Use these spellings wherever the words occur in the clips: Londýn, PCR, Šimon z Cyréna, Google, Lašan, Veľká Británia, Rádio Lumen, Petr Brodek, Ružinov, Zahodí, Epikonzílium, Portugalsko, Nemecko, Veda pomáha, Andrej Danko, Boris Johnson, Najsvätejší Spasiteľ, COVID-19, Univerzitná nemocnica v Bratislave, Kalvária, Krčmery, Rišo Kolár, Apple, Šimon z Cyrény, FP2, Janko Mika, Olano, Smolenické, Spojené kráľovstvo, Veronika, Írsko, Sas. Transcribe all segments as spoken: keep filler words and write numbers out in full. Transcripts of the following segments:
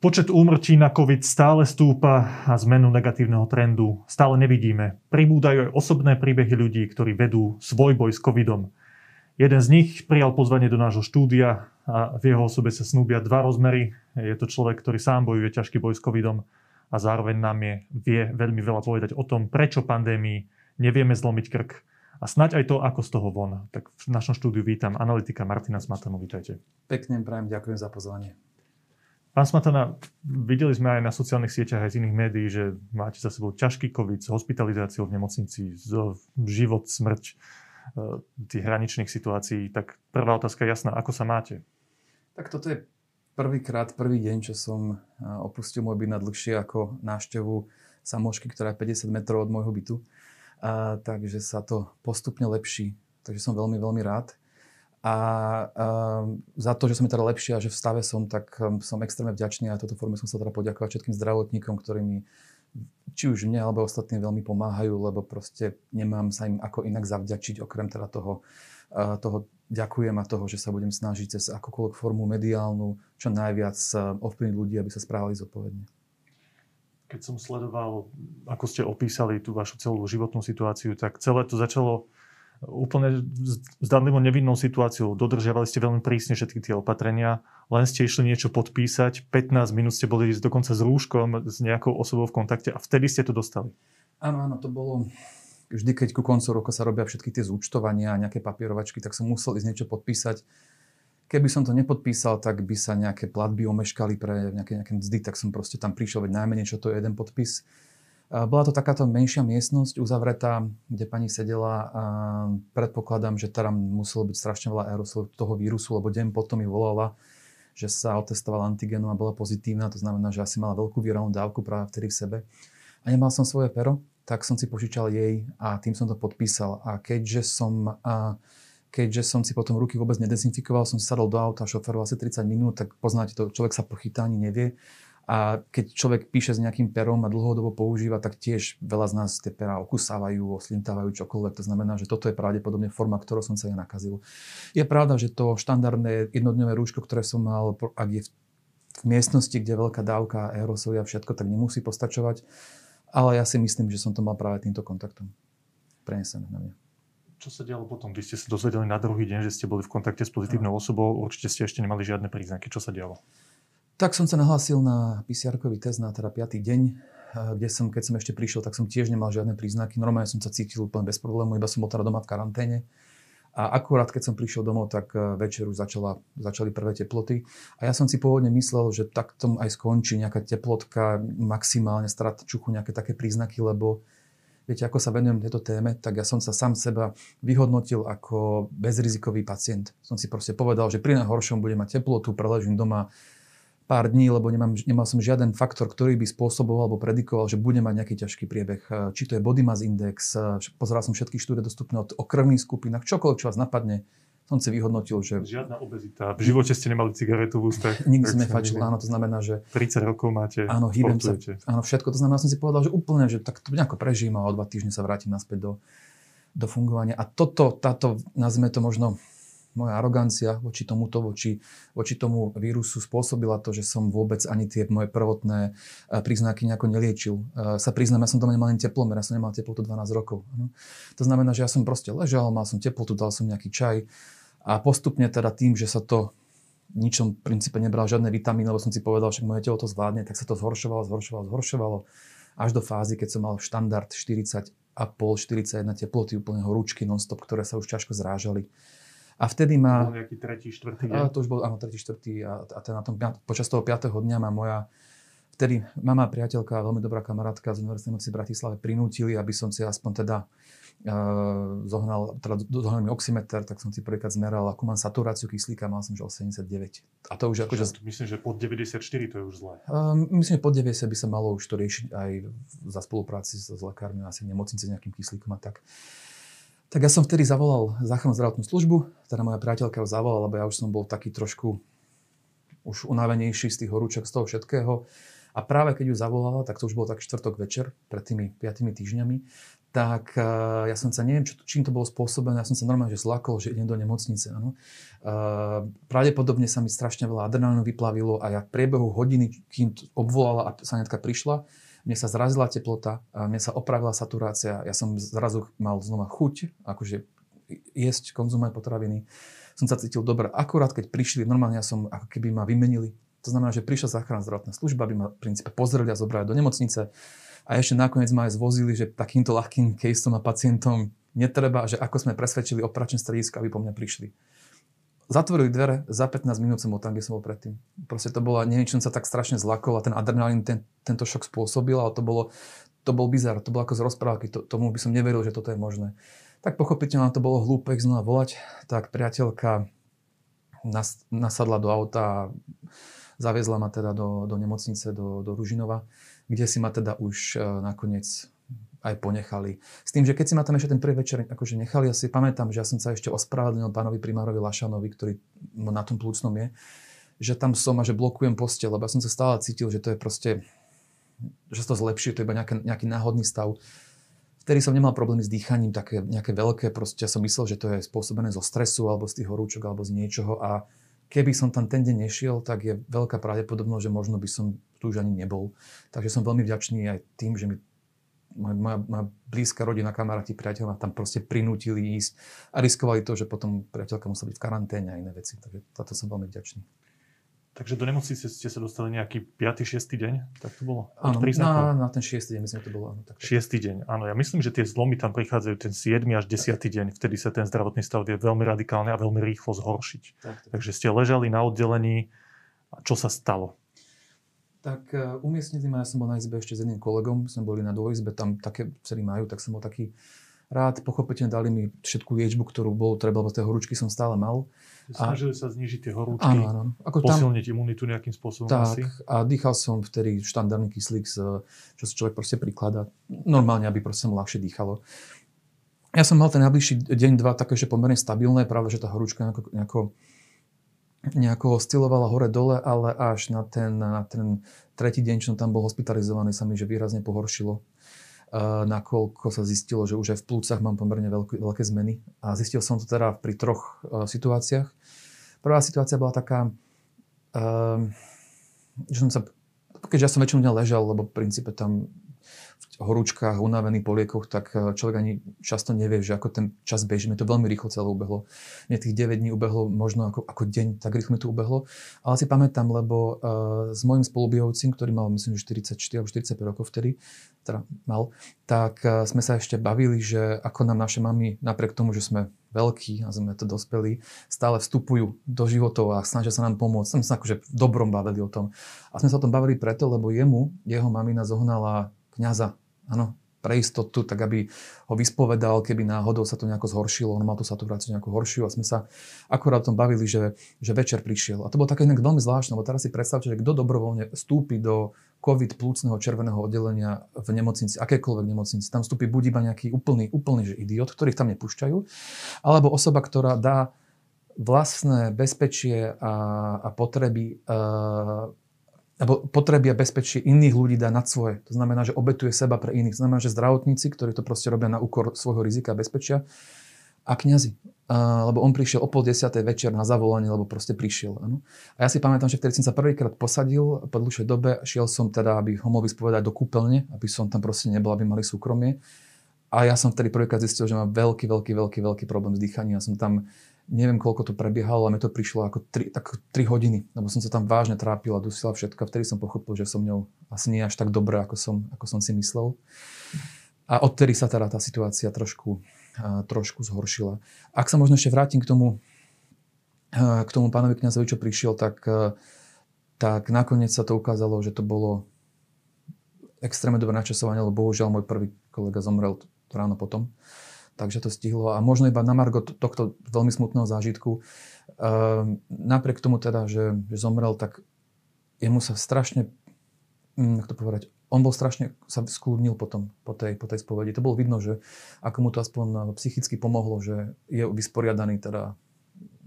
Počet úmrtí na COVID stále stúpa a zmenu negatívneho trendu stále nevidíme. Pribúdajú aj osobné príbehy ľudí, ktorí vedú svoj boj s covidom. Jeden z nich prijal pozvanie do nášho štúdia a v jeho osobe sa snúbia dva rozmery. Je to človek, ktorý sám bojuje ťažký boj s covidom a zároveň nám je, vie veľmi veľa povedať o tom, prečo pandémii nevieme zlomiť krk a snáď aj to, ako z toho von. Tak v našom štúdiu vítam analytika Martina Šmatanu. Vítajte. Pekne prajem, ďakujem za pozvanie. Pán Šmatana, videli sme aj na sociálnych sieťach aj z iných médií, že máte za sebou ťažký COVID s hospitalizáciou v nemocnici, život, smrť, tých hraničných situácií. Tak prvá otázka je jasná. Ako sa máte? Tak toto je prvýkrát, prvý deň, čo som opustil môj byt na dlhšie ako návštevu samošky, ktorá je päťdesiat metrov od môjho bytu. A, takže sa to postupne lepší. Takže som veľmi, veľmi rád. A, a za to, že som je teda lepší a že v stave som, tak som extrémne vďačný a v tejto forme som sa teda poďakovať všetkým zdravotníkom, ktorí mi, či už mne, alebo ostatní veľmi pomáhajú, lebo proste nemám sa im ako inak zavďačiť, okrem teda toho, toho ďakujem a toho, že sa budem snažiť cez akúkoľvek formu mediálnu čo najviac ovplyvniť ľudí, aby sa správali zodpovedne. Keď som sledoval, ako ste opísali tú vašu celú životnú situáciu, tak celé to začalo úplne zdanlivo nevinnou situáciou. Dodržiavali ste veľmi prísne všetky tie opatrenia, len ste išli niečo podpísať, pätnásť minút ste boli dokonca s rúškom, s nejakou osobou v kontakte a vtedy ste to dostali. Áno, áno, to bolo vždy, keď ku koncu roka sa robia všetky tie zúčtovania a nejaké papierovačky, tak som musel ísť niečo podpísať. Keby som to nepodpísal, tak by sa nejaké platby omeškali pre nejaké, nejaké mzdy, tak som proste tam prišiel, veď najmenej, čo to je jeden podpis. Bola to takáto menšia miestnosť, uzavretá, kde pani sedela a predpokladám, že tam muselo byť strašne veľa aerosolov toho vírusu, lebo deň potom mi volala, že sa otestovala antigenom a bola pozitívna, to znamená, že asi mala veľkú virálnu dávku práve vtedy v sebe. A nemal som svoje pero, tak som si požičal jej a tým som to podpísal. A keďže som, a keďže som si potom ruky vôbec nedezinfikoval, som si sadol do auta a šoferoval asi tridsať minút, tak poznáte to, človek sa pochytá, ani nevie. A keď človek píše s nejakým perom a dlhodobo používa, tak tiež veľa z nás tie perá okusávajú, oslintávajú, čokoľvek. To znamená, že toto je pravdepodobne forma, ktorou som sa ja nakazil. Je pravda, že to štandardné jednodňové rúško, ktoré som mal, ak je v miestnosti, kde je veľká dávka aerosolu a všetko, tak nemusí postačovať. Ale ja si myslím, že som to mal práve týmto kontaktom prenesené na mňa. Čo sa dialo potom? Vy ste sa dozvedeli na druhý deň, že ste boli v kontakte s pozitívnou no. osobou, určite ste ešte nemali žiadne príznaky. Čo sa dialo? Tak som sa nahlásil na pé cé erkový test na teda piaty deň, kde som, keď som ešte prišiel, tak som tiež nemal žiadne príznaky. Normálne som sa cítil úplne bez problému, iba som bol teda doma v karanténe. A akurát, keď som prišiel domov, tak večer už začala, začali prvé teploty. A ja som si pôvodne myslel, že tak tom aj skončí nejaká teplotka, maximálne strata čuchu, nejaké také príznaky, lebo viete, ako sa venujem tejto téme, tak ja som sa sám seba vyhodnotil ako bezrizikový pacient. Som si proste povedal, že pri najhoršom budem mať teplotu, preležím doma pár dní, lebo nemám, nemal som žiaden faktor, ktorý by spôsoboval alebo predikoval, že bude mať nejaký ťažký priebeh. Či to je body mass index, pozeral som všetky štúdie dostupné od, o krvných skupinách, čokoľvek, čo vás napadne, som si vyhodnotil, že... Žiadna obezita, v živote ste nemali cigaretu v ústach. Nikdy sme fačili, áno, to znamená, že... tridsať rokov máte, áno, hýbem sa, áno, všetko, to znamená, som si povedal, že úplne, že tak to nejako prežijem a o dva týždne sa vrátim naspäť do, do fungovania. A toto, táto, nazvime to možno... Moja arogancia voči tomuto, voči, voči tomu vírusu spôsobila to, že som vôbec ani tie moje prvotné príznaky nejako neliečil. Sa priznám, ja som doma nemal ani teplomer, ja som nemal teplotu dvanásť rokov. To znamená, že ja som proste ležal, mal som teplotu, dal som nejaký čaj a postupne teda tým, že sa to ničom v princípe nebral žiadne vitamíny, lebo som si povedal, že moje telo to zvládne, tak sa to zhoršovalo, zhoršovalo, zhoršovalo až do fázy, keď som mal štandard štyridsať a pol, štyridsaťjeden teploty, úplne horúčky non-stop, ktoré sa už ťažko zrážali. A vtedy má... To bol nejaký tretí, štvrtý deň. A to už bol, áno, tretí, štvrtý. A, a ten na tom, počas toho piateho dňa má moja... Vtedy mama, priateľka, veľmi dobrá kamarátka z Univerzitnej nemocnice v Bratislave prinútili, aby som si aspoň teda e, zohnal, teda zohnal mi oximeter, tak som si prvýkrát zmeral, akú mám saturáciu kyslíka, mal som že osemdesiatdeväť. A to už akože... Myslím, že pod deväťdesiatštyri to je už zlé. E, myslím, že pod deväťdesiat by sa malo už to riešiť aj za spolupráci s, s lekármi, asi nemocnice s nejakým kyslíkom a tak. Tak ja som vtedy zavolal záchrannú zdravotnú službu, teda moja priateľka ho zavolala, lebo ja už som bol taký trošku už unavenejší z tých horúček, z toho všetkého. A práve keď ju zavolala, tak to už bol tak štvrtok večer, pred tými piatimi týždňami, tak uh, ja som sa, neviem, čo, čím to bolo spôsobené, ja som sa normálne že zlakol, že idem do nemocnice. Áno. Uh, pravdepodobne sa mi strašne veľa adrenalínu vyplavilo a ja v priebehu hodiny, kým obvolala a sanitka prišla, mne sa zrazila teplota, mne sa opravila saturácia, ja som zrazu mal znova chuť, akože jesť, konzumovať potraviny. Som sa cítil dobre. Akurát, keď prišli, normálne ja som, ako keby ma vymenili. To znamená, že prišla záchranná zdravotná služba, by ma v princípe pozreli a zobrali do nemocnice. A ešte nakoniec ma aj zvozili, že takýmto ľahkým caseom a pacientom netreba, že ako sme presvedčili operačné stredisko, aby po mňa prišli. Zatvorili dvere, za pätnásť minút som bol tam, kde som bol predtým. Proste to bola, neviem, čo som sa tak strašne zlakol a ten adrenalín ten, tento šok spôsobil, ale to bolo, to bol bizar, to bolo ako z rozprávky, to, tomu by som neveril, že toto je možné. Tak pochopiteľne to bolo hlúpe, ich znova volať, tak priateľka nas, nasadla do auta a zaviezla ma teda do, do nemocnice, do, do Ružinova, kde si ma teda už nakoniec aj ponechali. S tým, že keď si ma tam ešte ten prvý večer akože nechali, ja si pamätám, že ja som sa ešte ospravedlnil pánovi primárovi Lašanovi, ktorý na tom plúcnom je, že tam som a že blokujem posteľ, lebo ja som sa stále cítil, že to je proste, že sa to zlepší, to je iba nejaký, nejaký náhodný stav. Vtedy som nemal problémy s dýchaním, také nejaké veľké, proste ja som myslel, že to je spôsobené zo stresu, alebo z tých horúčok, alebo z niečoho a keby som tam ten deň nešiel, tak je veľká pravdepodobnosť, že možno by som tu už ani nebol. Takže som veľmi vďačný aj tým, že mi moja, moja blízka rodina, kamaráti, priateľ ma tam proste prinútili ísť a riskovali to, že potom priateľka musela byť v karanténe a iné veci. Takže za to som veľmi vďačný. Takže do nemocnice ste sa dostali nejaký piaty šiesty deň? Tak to bolo? Áno, na, na ten šiesty deň myslím, že to bolo. Áno, tak, tak. šiesty deň, áno. Ja myslím, že tie zlomy tam prichádzajú ten siedmy až desiaty deň. Vtedy sa ten zdravotný stav vie veľmi radikálne a veľmi rýchlo zhoršiť. Tak, tak. Takže ste ležali na oddelení. A čo sa stalo? Tak uh, umiestnili ma, ja som bol na izbe ešte s jedným kolegom. Sme boli na dvojizbe, tam také celý majú, tak som bol taký rád, pochopiteľne dali mi všetku liečbu, ktorú bolo treba, lebo tie horúčky som stále mal. Snažili a... sa znižiť tie horúčky, áno, áno. Ako posilniť tam... imunitu nejakým spôsobom tak, asi? A dýchal som vtedy štandardný kyslík, čo sa človek proste prikladá. Normálne, aby proste mu ľahšie dýchalo. Ja som mal ten najbližší deň, dva také, že pomerne stabilné, práve, že tá horúčka nejako, nejako, nejako oscilovala hore-dole, ale až na ten, na ten tretí deň, čo tam bol hospitalizovaný, sa mi že výrazne pohoršilo. Nakoľko sa zistilo, že už aj v plúcach mám pomerne veľké, veľké zmeny. A zistil som to teda pri troch uh, situáciách. Prvá situácia bola taká, uh, že som sa, keďže ja som väčšinu dňa ležal, lebo v princípe tam v horúčkách, unavený po liekoch, tak človek ani často nevie, že ako ten čas beží. Mi to veľmi rýchlo celé ubehlo. Mne tých deväť dní ubehlo možno ako, ako deň, tak rýchlo mi to ubehlo. Ale si pamätám, lebo uh, s mojím spolubývajúcim, ktorý mal myslím, že štyridsaťštyri alebo štyridsaťpäť rokov vtedy, teda mal, tak uh, sme sa ešte bavili, že ako nám naše mami, napriek tomu, že sme veľkí a sme to dospelí, stále vstupujú do životov a snažia sa nám pomôcť. Sme sa akože v dobrom bavili o tom. A sme sa o tom bavili preto, lebo jemu, jeho mamina zohnala kňaza, áno, pre istotu, tak aby ho vyspovedal, keby náhodou sa to nejako zhoršilo, on mal tú saturáciu nejakú horšiu a sme sa akorát o tom bavili, že, že večer prišiel. A to bolo také inak veľmi zvláštne, lebo teraz si predstavte, že kto dobrovoľne vstúpi do COVID plúcneho červeného oddelenia v nemocnici, akékoľvek nemocnici, tam vstúpi buď iba nejaký úplný, úplný že idiot, ktorých tam nepúšťajú, alebo osoba, ktorá dá vlastné bezpečie a, a potreby uh, alebo potreby a bezpečie iných ľudí dá nad svoje. To znamená, že obetuje seba pre iných. To znamená, že zdravotníci, ktorí to proste robia na úkor svojho rizika a bezpečia, a kňazi. Uh, lebo on prišiel o pol desiatej večer na zavolanie, lebo proste prišiel. Ano? A ja si pamätám, že vtedy som sa prvýkrát posadil po dlhšej dobe. Šiel som teda, aby ho mohol vyspovedať do kúpeľne, aby som tam proste nebol, aby mali súkromie. A ja som vtedy prvýkrát zistil, že mám veľký, veľký, veľký, veľký problém s dýchaním. Ja som tam neviem, koľko to prebiehalo, ale mi to prišlo ako tri hodiny, lebo som sa tam vážne trápil a dusila všetko. Vtedy som pochopil, že som ňou asi nie až tak dobré, ako som, ako som si myslel. A odtedy sa teda tá situácia trošku, uh, trošku zhoršila. Ak sa možno ešte vrátim k tomu, uh, k tomu pánovi kňazovi, čo prišiel, tak, uh, tak nakoniec sa to ukázalo, že to bolo extrémne dobré načasovanie, lebo bohužiaľ môj prvý kolega zomrel ráno potom. Takže to stihlo a možno iba na margo tohto veľmi smutného zážitku. Ehm, napriek tomu teda, že, že zomrel, tak jemu sa strašne, hm, jak to povedať, on bol strašne, sa skľudnil potom po tej, po tej spovedi. To bolo vidno, že ako mu to aspoň psychicky pomohlo, že je vysporiadaný teda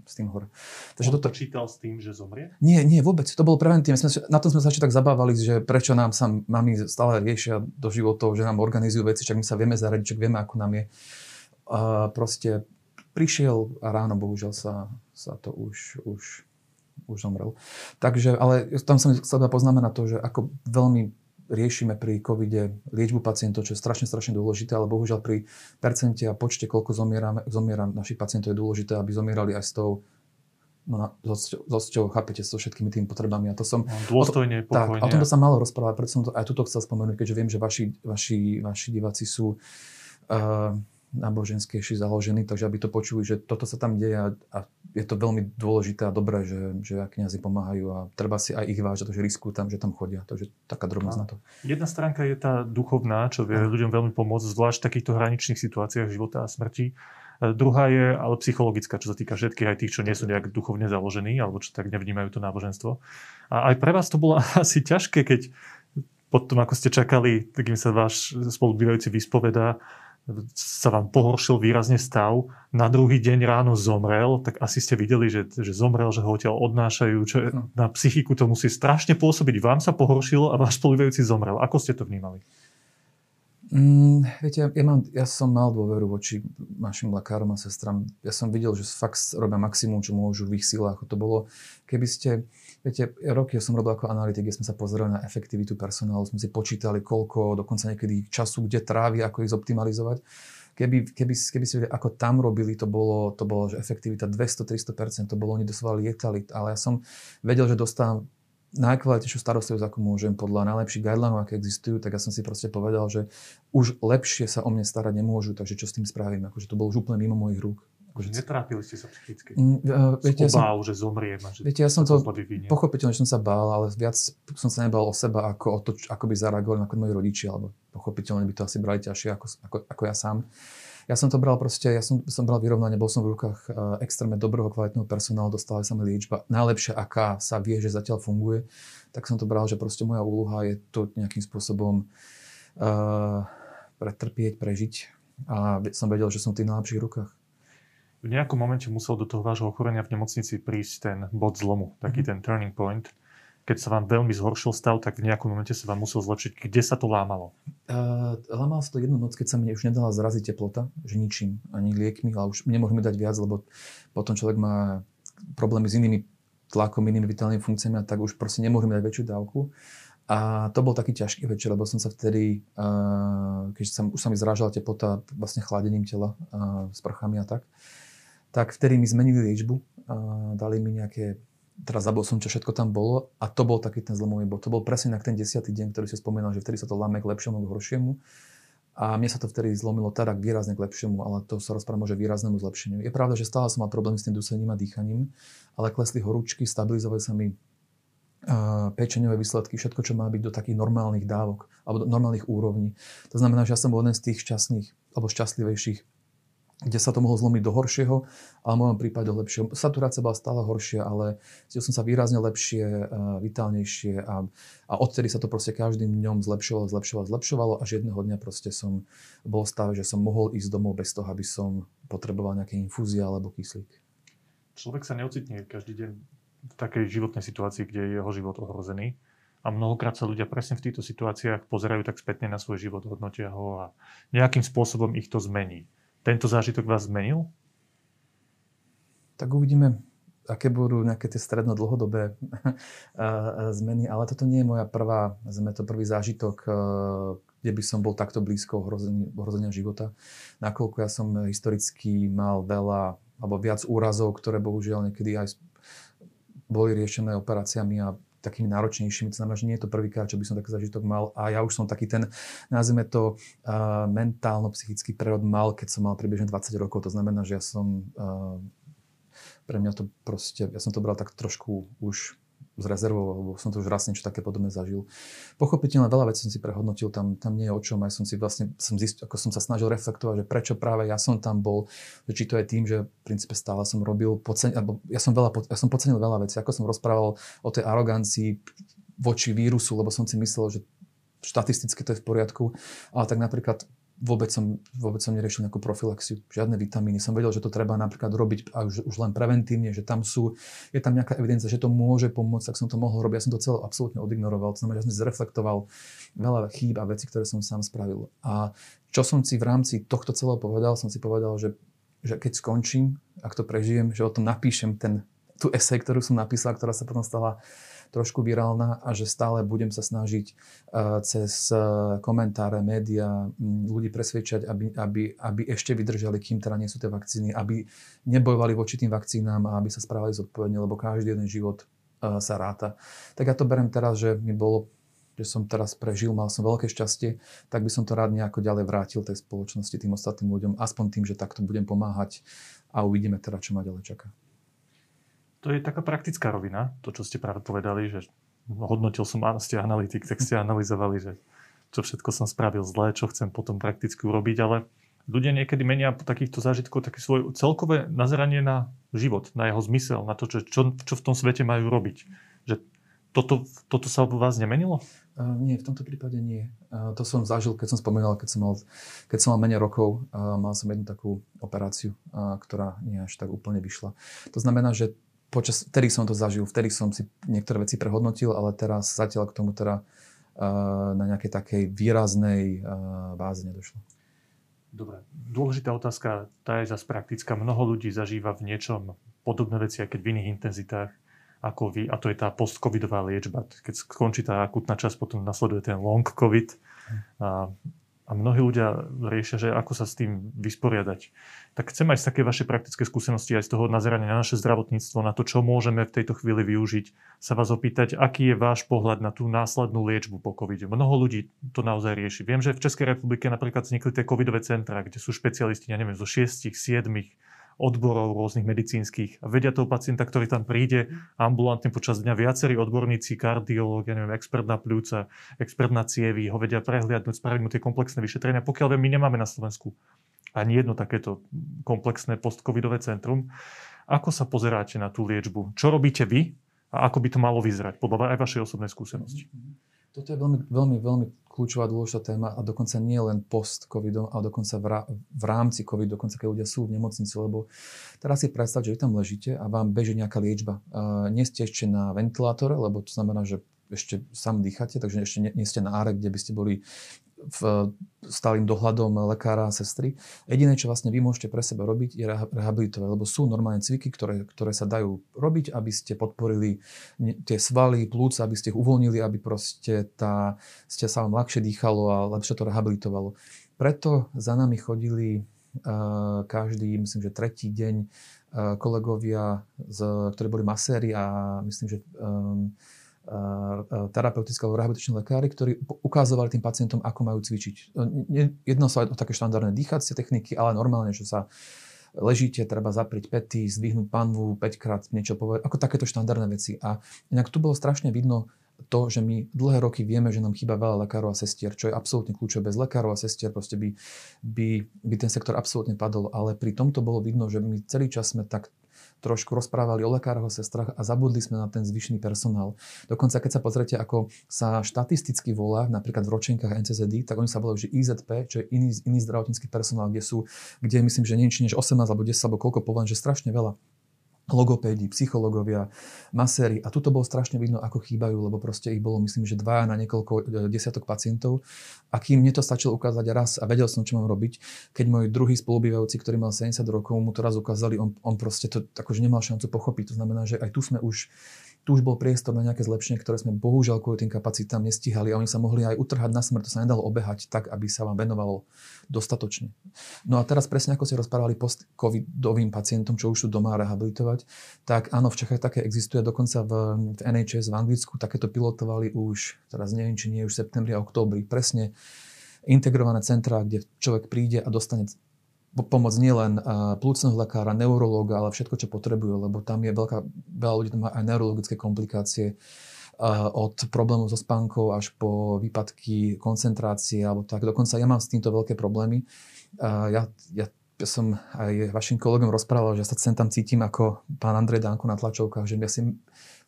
s tým hore. Takže on toto to čítal s tým, že zomrie? Nie, nie, vôbec. To bolo preventívne. Na tom sme sa ešte tak zabávali, že prečo nám sa mami stále riešia do životov, že nám organizujú veci, čak my sa vieme zaradiť, čak vieme, ako nám je. A proste prišiel a ráno, bohužiaľ, sa, sa to už, už, už zomrel. Takže, ale tam som sa poznamená to, že ako veľmi riešime pri covide liečbu pacientov, čo je strašne, strašne dôležité, ale bohužiaľ pri percente a počte, koľko zomierame, zomieram našich pacientov, je dôležité, aby zomierali aj s tou, no, zosťou, chápete, so všetkými tými potrebami. A to som... Dôstojne, pokojne. Tak, o tomto sa malo rozprávať, preto som to, aj tuto chcel spomenúť, keďže viem, že vaši, vaši, vaši diváci sú uh, náboženskejší založení, takže aby to počuli, že toto sa tam deje a, a je to veľmi dôležité a dobré, že, že kňazi pomáhajú a treba si aj ich vážiť, takže riskujú tam, že tam chodia. Takže taká drobnosť na to. Jedna stránka je tá duchovná, čo vie ľuďom veľmi pomôcť, zvlášť v takýchto hraničných situáciách života a smrti. Druhá je ale psychologická, čo sa týka všetkých, aj tých, čo nie sú nejak duchovne založení, alebo čo tak nevnímajú to náboženstvo. A aj pre vás to bolo asi ťažké, keď potom, ako ste čakali, takým sa váš spolubývajúci vyspovedá, sa vám pohoršil výrazne stav, na druhý deň ráno zomrel, tak asi ste videli, že, že zomrel, že ho odtiaľ odnášajú, čo je, na psychiku to musí strašne pôsobiť. Vám sa pohoršilo a váš spolubývajúci zomrel. Ako ste to vnímali? Mm, viete, ja, mám, ja som mal dôveru voči našim lekárom a sestram. Ja som videl, že fakt robia maximum, čo môžu v ich silách. To bolo, keby ste... Viete, roky ja som robil ako analytik, kde sme sa pozerali na efektivitu personálu, sme si počítali, koľko, dokonca niekedy času, kde trávi, ako ich zoptimalizovať. Keby, keby, keby si vedeli, ako tam robili, to bolo, to bolo že efektivita dvesto až tristo percent, to bolo, oni doslova lietali, ale ja som vedel, že dostávam najkvalitnejšiu starostlivosť, ako môžem, podľa najlepších guidelinov, aké existujú, tak ja som si proste povedal, že už lepšie sa o mne starať nemôžu, takže čo s tým spravím, akože to bolo už úplne mimo mojich rúk. Akože netrápili ste sa psychicky? Uh, viete, z obáv, ja som, že zomriem. Že viete, ja som to, pochopiteľne, že som sa bál, ale viac som sa nebál o seba, ako o to, ako by zareagovali ako moji rodičia, alebo pochopiteľne by to asi brali ťažšie ako, ako, ako ja sám. Ja som to bral proste, ja som, som bral vyrovnanie, bol som v rukách uh, extrémne dobrého, kvalitného personálu, dostala sa mi liečba, najlepšia, aká sa vie, že zatiaľ funguje, tak som to bral, že proste moja úloha je to nejakým spôsobom uh, pretrpieť, prežiť a som vedel, že som v tých najlepších rukách. V nejakom momente musel do toho vášho ochorenia v nemocnici prísť ten bod zlomu, taký ten turning point. Keď sa vám veľmi zhoršil stav, tak v nejakom momente sa vám musel zlepšiť. Kde sa to lámalo? Uh, lámalo sa to jednu noc, keď sa mi už nedala zraziť teplota, že ničím, ani liekmi, ale už nemôžeme dať viac, lebo potom človek má problémy s inými tlakom, inými vitálnymi funkciami, a tak už proste nemôžeme dať väčšiu dávku. A to bol taký ťažký večer, lebo som sa vtedy, uh, keď som, už sa mi zrážala teplota vlastne chladením tela, uh, sprchami a tak, tak vtedy mi zmenili liečbu a dali mi nejaké, teraz zabol som, čo všetko tam bolo, a to bol taký ten zlomový bod. To bol presne na ten desiatý deň, ktorý si spomínal, že vtedy sa to láme k lepšiemu, k horšiemu. A mne sa to vtedy zlomilo teda k výrazne k lepšiemu, ale to sa rozprávam, že výraznému zlepšeniu. Je pravda, že stále som mal problém s tým dusením a dýchaním, ale klesli horúčky, stabilizovali sa mi pečeňové výsledky, všetko, čo má byť do takých normálnych dávok alebo do normálnych úrovní. To znamená, že ja som bol jeden z tých šťastných alebo šťastlivejších, kde sa to mohlo zlomiť do horšieho, ale v mojom prípade do lepšieho. Saturácia bola stále horšia, ale cítil som sa výrazne lepšie, vitálnejšie a, a odtedy sa to proste každým dňom zlepšovalo, zlepšovalo, zlepšovalo, až jedného dňa proste som bol v stave, že som mohol ísť domov bez toho, aby som potreboval nejaké infúzie alebo kyslík. Človek sa neocitne každý deň v takej životnej situácii, kde je jeho život ohrozený. A mnohokrát sa ľudia presne v týchto situáciách pozerajú tak spätne na svoj život, hodnotia ho a nejakým spôsobom ich to zmení. Tento zážitok vás zmenil? Tak uvidíme, aké budú nejaké tie stredno dlhodobé zmeny, ale toto nie je moja prvá, znamená to prvý zážitok, kde by som bol takto blízko ohrozenia života. Nakoľko ja som historicky mal veľa, alebo viac úrazov, ktoré bohužiaľ niekedy aj boli riešené operáciami a takými náročnejšími, to znamená, že nie je to prvýkrát, čo by som taký zážitok mal, a ja už som taký ten, nazvime to, uh, mentálno-psychický prerod mal, keď som mal približne dvadsať rokov, to znamená, že ja som, uh, pre mňa to proste, ja som to bral tak trošku už s rezervou, alebo som to už raz niečo také podobné zažil. Pochopiteľne veľa vecí som si prehodnotil, tam, tam nie je o čom, aj som si vlastne, som zistil, ako som sa snažil reflektovať, že prečo práve ja som tam bol, že či to je tým, že v princípe stále som robil, podceň, alebo ja som, veľa, ja som podcenil veľa vecí, ako som rozprával o tej arogancii voči vírusu, lebo som si myslel, že štatisticky to je v poriadku, ale tak napríklad Vôbec som, vôbec som neriešil nejakú profilaxiu, žiadne vitamíny. Som vedel, že to treba napríklad robiť a už, už len preventívne, že tam sú, je tam nejaká evidencia, že to môže pomôcť, tak som to mohol robiť. Ja som to celé absolútne odignoroval. To znamená, že som si zreflektoval veľa chýb a vecí, ktoré som sám spravil. A čo som si v rámci tohto celého povedal, som si povedal, že, že keď skončím, ak to prežijem, že o tom napíšem ten, tú esej, ktorú som napísal, ktorá sa potom stala trošku virálna a že stále budem sa snažiť uh, cez uh, komentáre, médiá, m, ľudí presvedčať, aby, aby, aby ešte vydržali, kým teda nie sú tie vakcíny, aby nebojovali voči tým vakcínám a aby sa správali zodpovedne, lebo každý jeden život uh, sa ráta. Tak ja to berem teraz, že mi bolo, že som teraz prežil, mal som veľké šťastie, tak by som to rád nejako ďalej vrátil tej spoločnosti, tým ostatným ľuďom, aspoň tým, že takto budem pomáhať a uvidíme teda, čo ma ďalej čaká. To je taká praktická rovina, to, čo ste práve povedali, že hodnotil som, áno, ste analytik, tak ste analyzovali, že čo všetko som spravil zle, čo chcem potom prakticky urobiť, ale ľudia niekedy menia po takýchto zážitkov také svoje celkové nazeranie na život, na jeho zmysel, na to, čo, čo, čo v tom svete majú robiť. Že toto, toto sa u vás nemenilo? Uh, nie, v tomto prípade nie. Uh, to som zažil, keď som spomínal, keď som mal, keď som mal menej rokov, uh, mal som jednu takú operáciu, uh, ktorá nie až tak úplne vyšla. To znamená, že Počas, vtedy som to zažil, vtedy som si niektoré veci prehodnotil, ale teraz zatiaľ k tomu teda uh, na nejakej takej výraznej uh, báze nedošlo. Dobre, dôležitá otázka, tá je zase praktická. Mnoho ľudí zažíva v niečom podobné veci, aj keď v iných intenzitách ako vy, a to je tá post-covidová liečba. Keď skončí tá akutná časť, potom nasleduje ten long covid. A, a mnohí ľudia riešia, že ako sa s tým vysporiadať. Tak chcem aj z také vaše praktické skúsenosti, aj z toho nazerania na naše zdravotníctvo, na to, čo môžeme v tejto chvíli využiť, sa vás opýtať, aký je váš pohľad na tú následnú liečbu po covide. Mnoho ľudí to naozaj rieši. Viem, že v Českej republike napríklad vznikli tie covidové centra, kde sú špecialisti, ja neviem, zo šiestich, siedmich odborov rôznych medicínskych. A vedia toho pacienta, ktorý tam príde ambulantne počas dňa, viacerí odborníci, kardiológ, ja neviem, expert na pľúca, expert na cievy, ho vedia prehliadnúť, spraviť mu tie komplexné vyšetrenia, pokiaľ viem, my nemáme na Slovensku ani jedno takéto komplexné post-covidové centrum. Ako sa pozeráte na tú liečbu? Čo robíte vy a ako by to malo vyzerať? Podľa aj vašej osobnej skúsenosti. Toto je veľmi, veľmi, veľmi kľúčová dôležitá téma a dokonca nie len post-covidom, ale dokonca v rámci covidu, dokonca keď ľudia sú v nemocnici, lebo teraz si predstav, že vy tam ležíte a vám beží nejaká liečba. Nie ste ešte na ventilátore, lebo to znamená, že ešte sám dýchate, takže ešte nie, nie ste na áre, kde by ste boli v stálym dohľadom lekára a sestry. Jediné, čo vlastne vy môžete pre seba robiť, je rehabilitovať, lebo sú normálne cviky, ktoré, ktoré sa dajú robiť, aby ste podporili tie svaly, plúca, aby ste ich uvoľnili, aby proste tá, ste sa vám ľahšie dýchalo a lepšie to rehabilitovalo. Preto za nami chodili uh, každý, myslím, že tretí deň uh, kolegovia, z, ktorí boli maséri a myslím, že um, terapeutické alebo rehabilitační lekári, ktorí ukázovali tým pacientom, ako majú cvičiť. Jedno sa aj o také štandardné dýchacie techniky, ale normálne, že sa ležíte, treba zaprieť päty, zdvihnúť panvu, päťkrát niečo povedať, ako takéto štandardné veci. A inak tu bolo strašne vidno to, že my dlhé roky vieme, že nám chýba veľa lekárov a sestier, čo je absolútne kľúčové. Bez lekárov a sestier proste by, by, by ten sektor absolútne padol. Ale pri tomto bolo vidno, že my celý čas sme tak trošku rozprávali o lekároch a sestrach a zabudli sme na ten zvyšný personál. Dokonca keď sa pozriete, ako sa štatisticky volá, napríklad v ročenkách en cé zet dé, tak oni sa volajú, že í zet pé, čo je iný, iný zdravotnícky personál, kde sú, kde myslím, že niečo než osemnásť alebo desať alebo koľko poviem, že strašne veľa. Logopédi, psychológovia, maséri. A tuto bolo strašne vidno, ako chýbajú, lebo proste ich bolo, myslím, že dva na niekoľko desiatok pacientov. A kým mne to stačilo ukázať raz a vedel som, čo mám robiť, keď môj druhý spolubývajúci, ktorý mal sedemdesiat rokov, mu to raz ukázali, on, on proste to akože nemal šancu pochopiť. To znamená, že aj tu sme už, tu už bol priestor na nejaké zlepšenie, ktoré sme bohužiaľ kvôli tým kapacitám nestíhali a oni sa mohli aj utrhať na smrť, to sa nedalo obehať tak, aby sa vám venovalo dostatočne. No a teraz presne ako ste rozprávali post-covidovým pacientom, čo už sú doma rehabilitovať, tak áno, v Čechách také existuje, dokonca v, v en há es v Anglicku takéto pilotovali už, teraz neviem, či nie už v septembri a októbri, presne integrované centrá, kde človek príde a dostane pomoc nielen plúcneho lekára, neurológa, ale všetko, čo potrebuje, lebo tam je veľká, veľa ľudí, tam má aj neurologické komplikácie, od problémov so spánkou až po výpadky koncentrácie alebo tak. Dokonca ja mám s týmto veľké problémy. Ja, ja Ja som aj vašim kolegom rozprával, že ja sa sem tam cítim ako pán Andrej Danko na tlačovkách, že ja si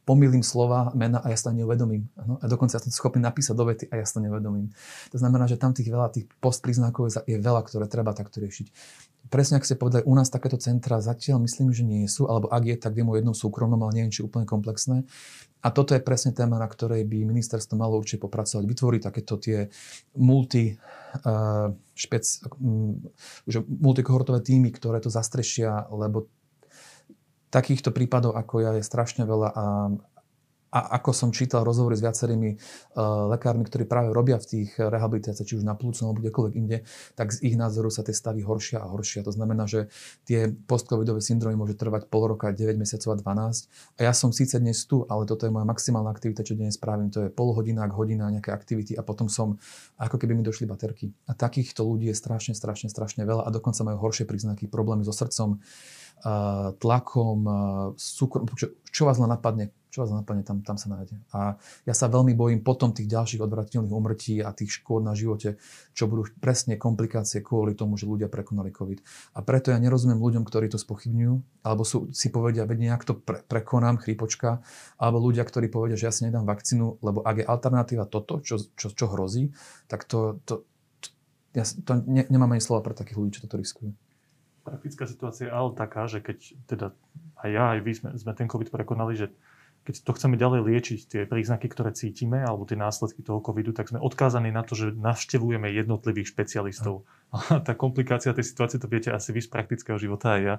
pomýlim slova, mena a ja sa neuvedomím. Ano? A dokonca ja som schopný napísať do vety a ja sa neuvedomím. To znamená, že tam tých veľa tých postpríznakov je veľa, ktoré treba takto riešiť. Presne ako ste povedali, u nás takéto centra zatiaľ myslím, že nie sú, alebo ak je, tak viem o jednom súkromnom, ale neviem, či úplne komplexné. A toto je presne téma, na ktorej by ministerstvo malo určite popracovať, vytvoriť takéto tie multi, uh, špec, um, multikohortové týmy, ktoré to zastrešia, lebo takýchto prípadov ako ja je strašne veľa a, a ako som čítal rozhovory s viacerými uh, lekármi, ktorí práve robia v tých rehabilitáciách, či už na plúcnom alebo kdekoľvek inde, tak z ich názoru sa tie stavy horšia a horšia. To znamená, že tie postcovidové syndromy môžu trvať pol roka, deväť mesiacov a dvanásť. A ja som síce dnes tu, ale toto je moja maximálna aktivita, čo dnes spravím. To je pol hodina, hodina, nejaké aktivity a potom som, ako keby mi došli baterky. A takýchto ľudí je strašne, strašne, strašne veľa a dokonca majú horšie príznaky, problémy so srdcom, tlakom, cukrom, čo vás len napadne, čo vás len napadne, tam, tam sa nájde. A ja sa veľmi bojím potom tých ďalších odvratiteľných úmrtí a tých škôd na živote, čo budú presne komplikácie kvôli tomu, že ľudia prekonali COVID. A preto ja nerozumiem ľuďom, ktorí to spochybňujú, alebo sú, si povedia, veď nejak to pre, prekonám, chrípočka, alebo ľudia, ktorí povedia, že ja si nedám vakcínu, lebo ak je alternatíva toto, čo, čo, čo hrozí, tak to, to, to, ja to ne, nemám ani slova pre takých ľudí, čo toto riskujú. Praktická situácia je ale taká, že keď teda aj ja, aj vy sme, sme ten COVID prekonali, že keď to chceme ďalej liečiť, tie príznaky, ktoré cítime, alebo tie následky toho covidu, tak sme odkázaní na to, že navštevujeme jednotlivých špecialistov. A tá komplikácia tej situácie, to viete asi vy z praktického života aj ja,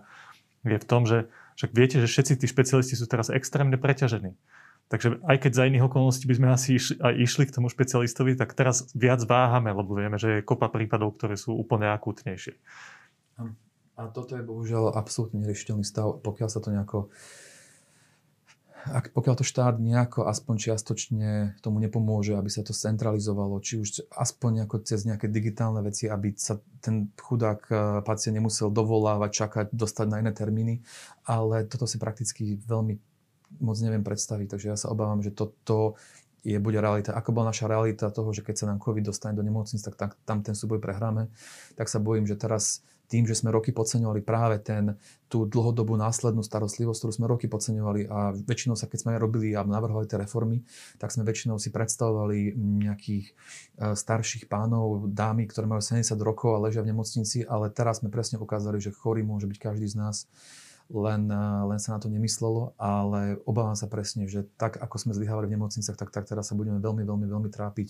je v tom, že však viete, že všetci tí špecialisti sú teraz extrémne preťažení. Takže aj keď za iných okolností by sme asi išli, aj išli k tomu špecialistovi, tak teraz viac váhame, lebo vieme, že je kopa prípadov, ktoré sú úplne akútnejšie. A toto je bohužiaľ absolútne neriešiteľný stav, pokiaľ sa to nejako, ak, pokiaľ to štát nejako aspoň čiastočne tomu nepomôže, aby sa to centralizovalo, či už aspoň nejako cez nejaké digitálne veci, aby sa ten chudák pacient nemusel dovolávať, čakať, dostať na iné termíny, ale toto si prakticky veľmi moc neviem predstaviť, takže ja sa obávam, že toto je bude realita. Ako bola naša realita toho, že keď sa nám COVID dostane do nemocnic, tak, tak tam ten súboj prehráme, tak sa bojím, že teraz tým, že sme roky podceňovali práve ten, tú dlhodobú následnú starostlivosť, ktorú sme roky podceňovali a väčšinou sa, keď sme aj robili a navrhovali tie reformy, tak sme väčšinou si predstavovali nejakých starších pánov, dámy, ktoré majú sedemdesiat rokov a ležia v nemocnici, ale teraz sme presne ukázali, že chorý môže byť každý z nás. Len, len sa na to nemyslelo, ale obávam sa presne, že tak, ako sme zlyhávali v nemocnicách, tak, tak teraz sa budeme veľmi, veľmi, veľmi trápiť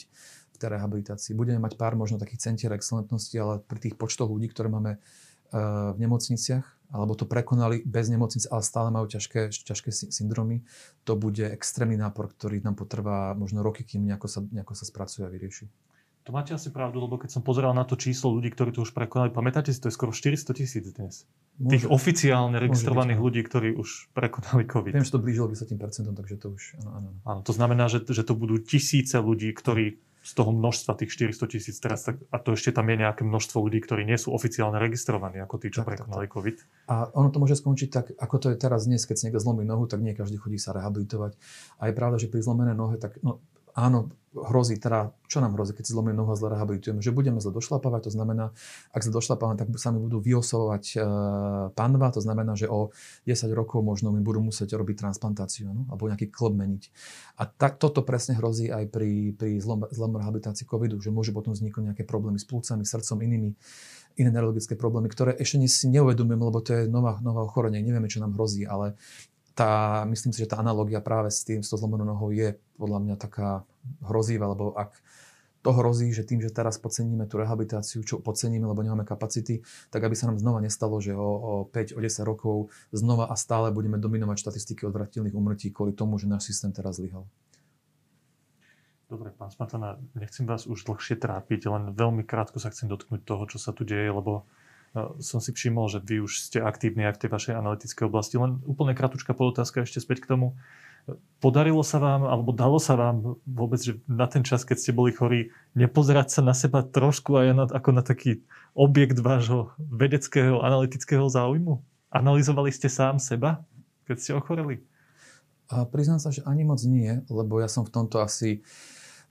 v tej rehabilitácii. Budeme mať pár možno takých centier excelentnosti, ale pri tých počtoch ľudí, ktoré máme uh, v nemocniciach, alebo to prekonali bez nemocnic, ale stále majú ťažké, ťažké syndromy, to bude extrémny nápor, ktorý nám potrvá možno roky, kým nejako sa, nejako sa spracuje a vyrieši. To máte asi pravdu, lebo keď som pozeral na to číslo ľudí, ktorí to už prekonali, pamätáte si, to je skoro štyristo tisíc dnes. Môže, tých oficiálne registrovaných byť, ľudí, ktorí už prekonali COVID. Viem, že to blížilo vysokým percentom, takže to už... Áno, áno. Áno, to znamená, že, že to budú tisíce ľudí, ktorí z toho množstva tých štyristo tisíc teraz, tak, a to ešte tam je nejaké množstvo ľudí, ktorí nie sú oficiálne registrovaní, ako tí, čo tak, prekonali tak, tak. COVID. A ono to môže skončiť tak, ako to je teraz dnes, keď si niekto zlomí nohu, tak nie každý chodí sa rehabilitovať. A je pravda, že pri zlomené nohe, tak no, áno, hrozí, teda čo nám hrozí, keď si zlomíme nohu a zle rehabilitujeme, že budeme zle došlapávať, to znamená, ak sa došlapávame, tak sa mi budú vyosovať e, panva, to znamená, že o desať rokov možno mi budú musieť robiť transplantáciu, no? Alebo nejaký klb meniť. A tak, toto presne hrozí aj pri, pri zlom, zlom rehabilitácii covidu, že môžu potom vzniknúť nejaké problémy s plúcami, srdcom, inými, iné neurologické problémy, ktoré ešte si neuvedomujeme, lebo to je nová, nová ochorenie, nevieme, čo nám hrozí, ale tá, myslím si, že tá analogia práve s tým, s tou zlomenou nohou je podľa mňa taká hrozivá, lebo ak to hrozí, že tým, že teraz podceníme tú rehabilitáciu, čo podceníme, lebo nemáme kapacity, tak aby sa nám znova nestalo, že o, o päť, o desať rokov znova a stále budeme dominovať štatistiky odvratiteľných úmrtí kvôli tomu, že náš systém teraz zlyhal. Dobre, pán Šmatana, nechcem vás už dlhšie trápiť, len veľmi krátko sa chcem dotknúť toho, čo sa tu deje, lebo som si všimol, že vy už ste aktívni aj v tej vašej analytickej oblasti. Len úplne kratučká podotázka ešte späť k tomu. Podarilo sa vám, alebo dalo sa vám vôbec, že na ten čas, keď ste boli chorí, nepozerať sa na seba trošku aj na, ako na taký objekt vášho vedeckého, analytického záujmu? Analyzovali ste sám seba, keď ste ochoreli? A priznám sa, že ani moc nie, lebo ja som v tomto asi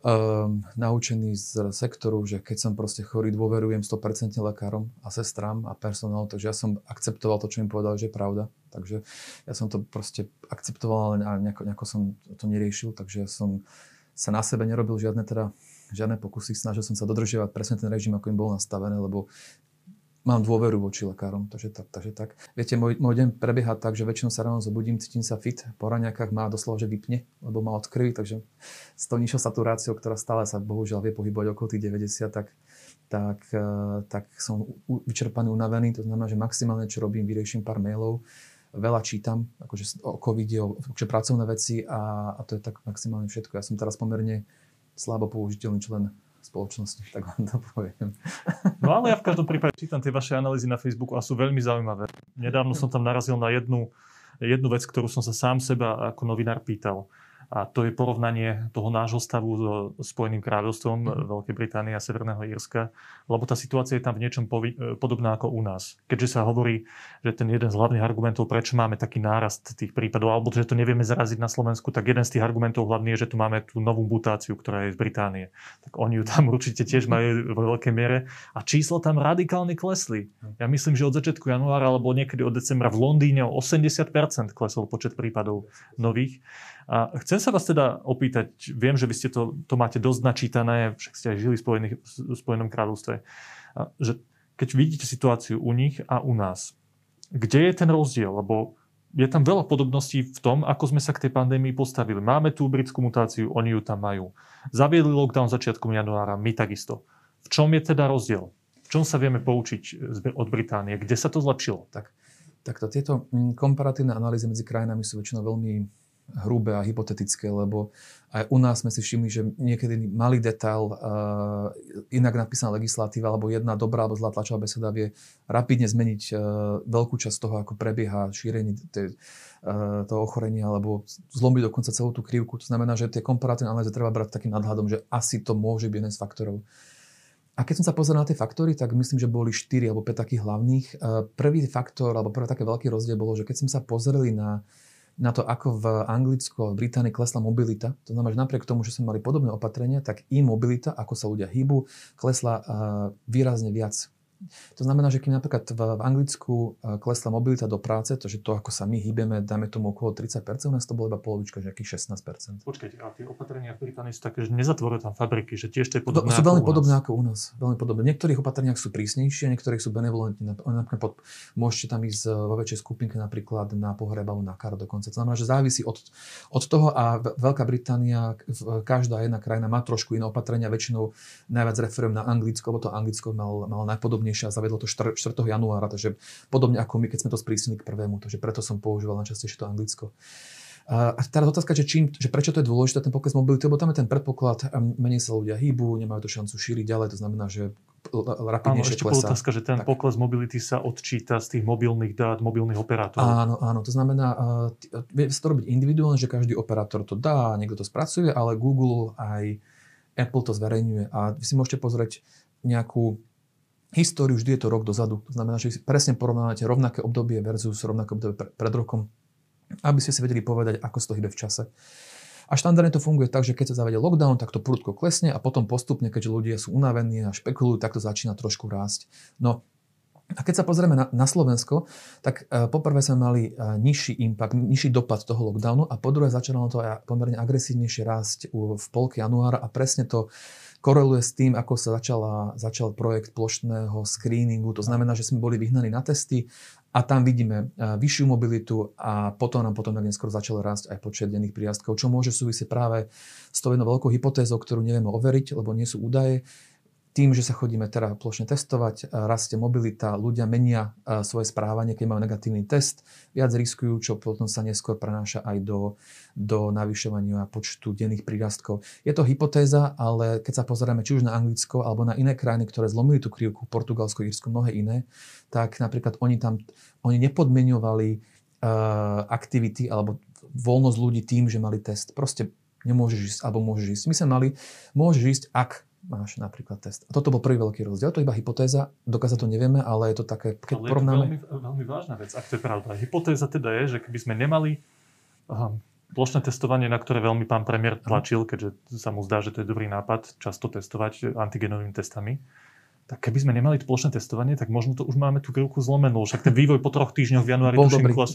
Um, naučený z sektoru, že keď som proste chorý, dôverujem sto percent lekárom a sestram a personálu, takže ja som akceptoval to, čo im povedal, že je pravda. Takže ja som to proste akceptoval, ale nejako, nejako som to neriešil, takže ja som sa na sebe nerobil žiadne, teda, žiadne pokusy, snažil som sa dodržiavať presne ten režim, ako im bol nastavený, lebo mám dôveru voči lekárom, takže tak, takže tak. Viete, môj, môj deň prebieha tak, že väčšinou sa ráno zobudím, cítim sa fit, po raňakách má doslova, že vypne, lebo má od krvi, takže s tou nižšou saturáciou, ktorá stále sa bohužiaľ vie pohybovať okolo tých deväťdesiat, tak, tak, tak som vyčerpaný, unavený, to znamená, že maximálne, čo robím, vyrieším pár mailov, veľa čítam, akože o covide, o pracovné veci a, a to je tak maximálne všetko. Ja som teraz pomerne slabo použiteľný člen spoločnosti, tak vám to poviem. No ale ja v každom prípade čítam tie vaše analýzy na Facebooku a sú veľmi zaujímavé. Nedávno som tam narazil na jednu, jednu vec, ktorú som sa sám seba ako novinár pýtal. A to je porovnanie toho nášho stavu so Spojeným kráľovstvom, mm-hmm. Veľkej Británie a Severného Írska, lebo tá situácia je tam v niečom povi- podobná ako u nás. Keďže sa hovorí, že ten jeden z hlavných argumentov, prečo máme taký nárast tých prípadov, alebo že to nevieme zraziť na Slovensku, tak jeden z tých argumentov hlavný je, že tu máme tú novú mutáciu, ktorá je z Británie. Tak oni ju tam určite tiež majú vo veľkej miere. A čísla tam radikálne klesli. Ja myslím, že od začiatku januára alebo niekedy od decembra v Londýne o osemdesiat percent klesol počet prípadov nových. A chcem sa vás teda opýtať, viem, že vy ste to, to máte dosť načítané, však ste aj žili v, Spojených, v Spojenom kráľovstve, že keď vidíte situáciu u nich a u nás, kde je ten rozdiel? Lebo je tam veľa podobností v tom, ako sme sa k tej pandémii postavili. Máme tú britskú mutáciu, oni ju tam majú. Zaviedli lockdown začiatkom januára, my takisto. V čom je teda rozdiel? V čom sa vieme poučiť od Británie? Kde sa to zlepšilo? Tak, takto, tieto komparatívne analýzy medzi krajinami sú väčšinou veľmi hrubé a hypotetické, lebo aj u nás sme si všimli, že niekedy malý detail, uh, inak napísaná legislatíva, alebo jedna dobrá alebo zlá tlačová beseda vie rapidne zmeniť uh, veľkú časť toho, ako prebieha šírenie tej, uh, toho ochorenia, alebo zlomiť dokonca celú tú krivku. To znamená, že tie komparatívne analýzy treba brať takým nadhľadom, že asi to môže byť jeden z faktorov. A keď som sa pozeral na tie faktory, tak myslím, že boli štyri alebo päť takých hlavných. Uh, prvý faktor, alebo prvý taký veľký rozdiel bolo, že keď sme sa pozreli na na to, ako v Anglicku a v Británii klesla mobilita. To znamená, že napriek tomu, že sme mali podobné opatrenia, tak i mobilita, ako sa ľudia hýbu, klesla uh, výrazne viac. To znamená, že keď napríklad v, v Anglicku uh, klesla mobilita do práce, to, že to, ako sa my hýbeme, dáme tomu okolo tridsať percent, u nás to bolo iba polovička, že akých šestnásť percent. Počkajte, a tie opatrenia v Británii sú také, že nezatvorujú tam fabriky, že tiež to je podobné to, sú veľmi podobné ako u nás. Veľmi podobné. V niektorých opatreniach sú prísnejšie, niektorých sú benevolentní. Napríklad pod, môžete tam ísť vo väčšej skupinke napríklad na pohreb alebo na kar dokonca. To znamená, že závisí od, od toho a Veľká Británia, každá jedna krajina má trošku iné opatrenia, väčšinou najviac referujem na Anglicko, lebo to Anglicko mal, mal najpodobnejšie a zavedlo to štvrtého januára, takže podobne ako my, keď sme to sprísnili k prvému, takže preto som používal najčastejšie to Anglicko. A teraz otázka, že, čím, že prečo to je dôležité, ten pokles mobility, lebo tam je ten predpoklad, menej sa ľudia hýbu, nemajú to šancu šíriť ďalej, to znamená, že rapidnejšie klesá. Áno, ešte bola otázka, že ten tak. Pokles mobility sa odčíta z tých mobilných dát, mobilných operátorov. Áno, áno, to znamená, vie sa to robiť individuálne, že každý operátor to dá, niekto to spracuje, ale Google aj Apple to zverejňuje a vy si môžete pozrieť nejakú históriu, vždy je to rok dozadu. To znamená, že presne porovnávate rovnaké obdobie versus rovnaké obdobie pre, pred rokom, aby ste si vedeli povedať, ako sa to hýbe v čase. A štandardne to funguje tak, že keď sa zavede lockdown, tak to prudko klesne a potom postupne, keďže ľudia sú unavení a špekulujú, tak to začína trošku rásť. No a keď sa pozrieme na, na Slovensko, tak e, poprvé sme mali e, nižší impact, nižší dopad toho lockdownu a podruhé začalo to aj pomerne agresívnejšie rásť u, v polke januára a presne to koreluje s tým, ako sa začala, začal projekt plošného screeningu. To znamená, že sme boli vyhnaní na testy a tam vidíme vyššiu mobilitu a potom nám potom neskôr začal rásť aj počet denných príjastkov, čo môže súvisieť práve s tou jednou veľkou hypotézou, ktorú nevieme overiť, lebo nie sú údaje. Tým, že sa chodíme teda plošne testovať, rastie mobilita, ľudia menia svoje správanie, keď majú negatívny test, viac riskujú, čo potom sa neskôr prenáša aj do, do navyšovania počtu denných prírastkov. Je to hypotéza, ale keď sa pozeráme či už na Anglicko alebo na iné krajiny, ktoré zlomili tú krivku, Portugalsko, Írsko, mnohé iné, tak napríklad oni tam oni nepodmieňovali uh, aktivity alebo voľnosť ľudí tým, že mali test. Proste nemôžeš ísť alebo môžeš ísť. My sme mali, môžeš ísť, ak máš napríklad test. A toto bol prvý veľký rozdiel. To je iba hypotéza, dokázať to nevieme, ale je to také, keď porovnáme... Ale je to veľmi, veľmi vážna vec, ak to je pravda. Hypotéza teda je, že keby sme nemali um, plošné testovanie, na ktoré veľmi pán premiér tlačil, keďže sa mu zdá, že to je dobrý nápad často testovať antigenovými testami, tak keby sme nemali plošné testovanie, tak možno to už máme tú krivku zlomenú. Však ten vývoj po troch týždňoch v januári tuším klas...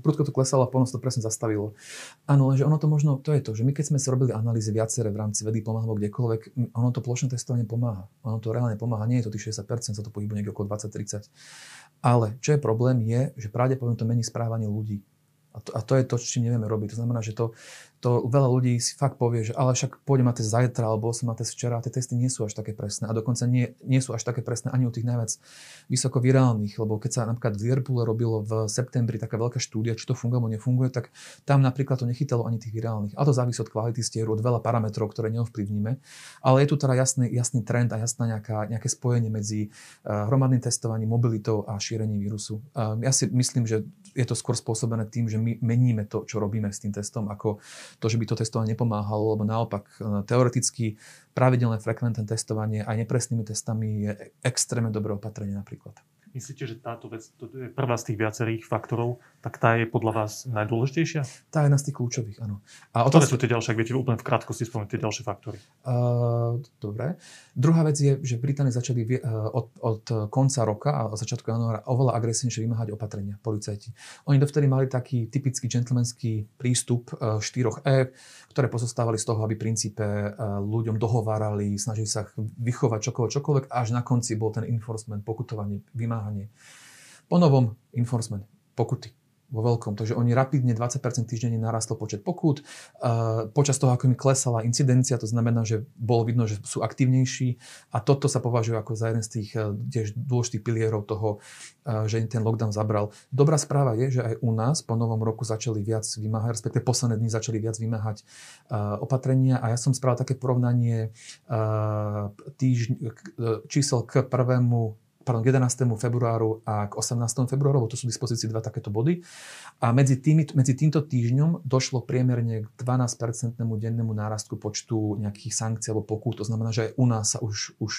Prudko to klesalo a plno to presne zastavilo. Áno, lenže ono to možno, to je to, že my keď sme si robili analýzy viaceré v rámci Vedy pomáha alebo kdekoľvek, ono to plošné testovanie pomáha. Ono to reálne pomáha, nie je to tých šesťdesiat percent, sa to pohybuje niekde okolo dvadsať tridsať. Ale čo je problém je, že pravdepodobne to mení správanie ľudí. A to, a to je to, čo nevieme robiť. To znamená, že to, to veľa ľudí si fakt povie, že ale však pôjdem na test zajtra, alebo som na test včera. A tie testy nie sú až také presné. A dokonca nie, nie sú až také presné ani u tých najviac vysoko virálnych. Lebo keď sa napríklad v Liverpoole robilo v septembri taká veľká štúdia, či to funguje alebo nefunguje, tak tam napríklad to nechytalo ani tých virálnych. A to závisí od kvality stieru, od veľa parametrov, ktoré neovplyvníme. Ale je tu teda jasný, jasný trend a jasná nejaká, nejaké spojenie medzi hromadným testovaním, mobilitou a šírením vírusu. Ja si myslím, že je to skôr spôsobené tým, že my meníme to, čo robíme s tým testom, ako to, že by to testovanie nepomáhalo, lebo naopak teoreticky pravidelné frekventné testovanie aj nepresnými testami je extrémne dobré opatrenie napríklad. Myslíte, že táto vec, to je prvá z tých viacerých faktorov, tak tá je podľa vás najdôležitejšia? Tá je na z tých kľúčových, áno. A ktoré sú tie ďalšie, ak viete úplne v krátkosti spomenúť tie ďalšie faktory? Uh, dobre. Druhá vec je, že Británi začali uh, od, od konca roka a začiatku januára oveľa agresívnejšie vymáhať opatrenia, policajti. Oni dovtedy mali taký typický gentlemanský prístup uh, štyroch E, ktoré pozostávali z toho, aby v princípe uh, ľuďom dohovárali, snažili sa vychovať čokoľvek, čokoľvek, až na konci bol ten enforcement, pokutovanie, vymáhanie. Po novom enforcement, pokuty vo veľkom. Takže oni rapidne dvadsať percent týždenne narastol počet pokút. Uh, počas toho, ako im klesala incidencia, to znamená, že bolo vidno, že sú aktívnejší a toto sa považuje ako za jeden z tých tiež dôležitých pilierov toho, uh, že ten lockdown zabral. Dobrá správa je, že aj u nás po novom roku začali viac vymáhať, respektive posledné dni začali viac vymáhať uh, opatrenia a ja som spravil také porovnanie uh, týždň, uh, čísel k prvému pardon, jedenástemu februáru a k osemnástemu februáru, lebo to sú v dispozícii dva takéto body. A medzi, tými, medzi týmto týždňom došlo priemerne k dvanásť percentnému dennému nárastku počtu nejakých sankcií alebo pokút. To znamená, že aj u nás sa už, už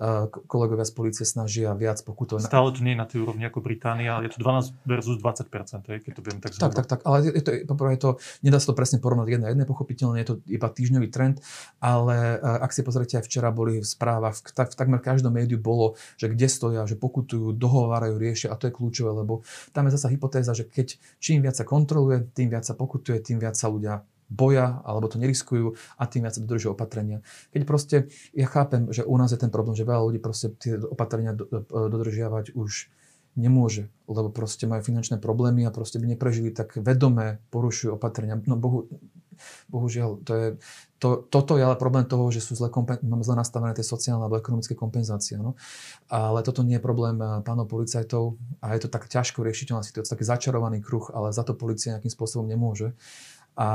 uh, kolegovia z polície snažia viac pokútov. Stále to nie je na tej úrovni ako Británia, ale je to dvanásť versus dvadsať percent, keď to viem tak zhruba. Tak, tak, tak, ale je to, poprvé to, nedá sa to presne porovnať jedna jedné, pochopiteľne je to iba týždňový trend, ale uh, ak si pozrite, aj včera boli v správach, v, tak, v takmer každom médiu bolo, že kde stoja, že pokutujú, dohovárajú, riešia a to je kľúčové, lebo tam je zasa hypotéza, že keď čím viac sa kontroluje, tým viac sa pokutuje, tým viac sa ľudia boja alebo to neriskujú a tým viac sa dodržujú opatrenia. Keď proste, ja chápem, že u nás je ten problém, že veľa ľudí proste tie opatrenia dodržiavať už nemôže, lebo proste majú finančné problémy a proste by neprežili, tak vedomé porušujú opatrenia. No bohu, bohužiaľ, to je, to, toto je ale problém toho, že sú zle, kompen, mám zle nastavené tie sociálne alebo ekonomické kompenzácie. No? Ale toto nie je problém pánov policajtov a je to tak ťažko riešiteľná situácia, taký začarovaný kruh, ale za to polícia nejakým spôsobom nemôže. A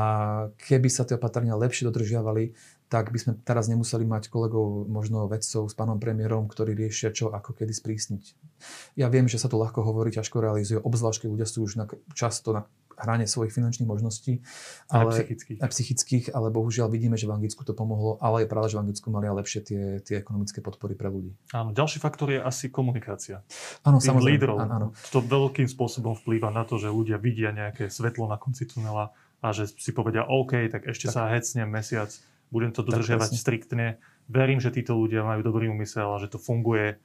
keby sa tie opatrenia lepšie dodržiavali, tak by sme teraz nemuseli mať kolegov, možno vedcov s pánom premiérom, ktorí riešia čo, ako, kedy sprísniť. Ja viem, že sa to ľahko hovorí, ťažko realizuje, obzvlášť keď ľudia sú už na, často na hrane svojich finančných možností, ale, ale psychických. A psychických, ale bohužiaľ vidíme, že v Anglicku to pomohlo, ale je práve, že v Anglicku mali lepšie tie, tie ekonomické podpory pre ľudí. Áno, ďalší faktor je asi komunikácia. Áno, tým samozrejme. Lídrov, áno, áno. To veľkým spôsobom vplýva na to, že ľudia vidia nejaké svetlo na konci tunela a že si povedia, OK, tak ešte tak sa hecnem mesiac, budem to dodržiavať striktne. Verím, že títo ľudia majú dobrý úmysel a že to funguje.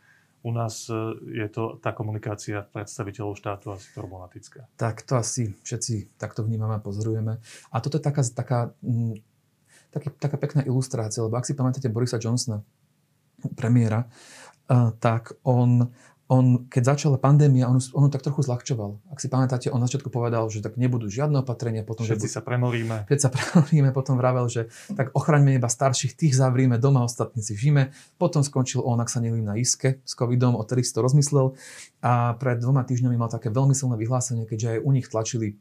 U nás je to tá komunikácia predstaviteľov štátu asi problematická. Tak to asi všetci takto vnímame a pozorujeme. A toto je taká, taká, taký, taká pekná ilustrácia, lebo ak si pamätáte Borisa Johnsona, premiéra, tak on... On, keď začala pandémia, on, on tak trochu zľahčoval. Ak si pamätáte, on na začiatku povedal, že tak nebudú žiadne opatrenia. Potom, všetci že bu- sa premoríme. Všetci sa premoríme, potom vravel, že tak ochraňme iba starších, tých zavríme, doma ostatní si žijeme. Potom skončil on, ak sa nevím, na Írske s covidom, odtedy si to rozmyslel. A pred dvoma týždňami mal také veľmi silné vyhlásenie, keďže aj u nich tlačili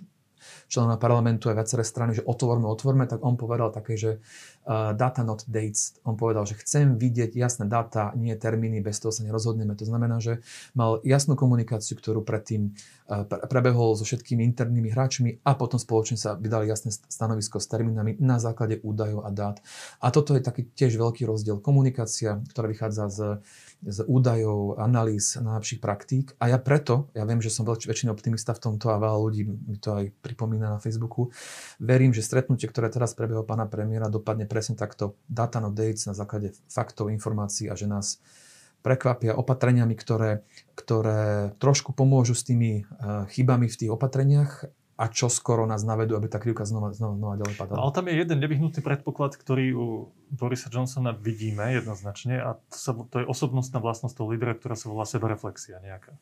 člena parlamentu a viaceré strany, že otvorme, otvorme, tak on povedal také, že uh, data not dates. On povedal, že chcem vidieť jasné dáta, nie termíny, bez toho sa nerozhodneme. To znamená, že mal jasnú komunikáciu, ktorú predtým uh, prebehol so všetkými internými hráčmi a potom spoločne sa vydali jasné stanovisko s termínami na základe údajov a dát. A toto je taký tiež veľký rozdiel. Komunikácia, ktorá vychádza z, z údajov, analýz, najlepších praktík. A ja preto, ja viem, že som väč- väčšinou optimista v tomto a veľa ľudí mi to aj pri pripomína na Facebooku. Verím, že stretnutie, ktoré teraz prebehlo pána premiéra, dopadne presne takto. Data no dates na základe faktov, informácií a že nás prekvapia opatreniami, ktoré, ktoré trošku pomôžu s tými chybami v tých opatreniach a čo skoro nás navedú, aby tá krivka znova, znova, znova ďalej padala. Ale tam je jeden nevyhnutý predpoklad, ktorý u Borisa Johnsona vidíme jednoznačne a to, sa, to je osobnostná vlastnosť toho lídera, ktorá sa volá sebereflexia nejaká.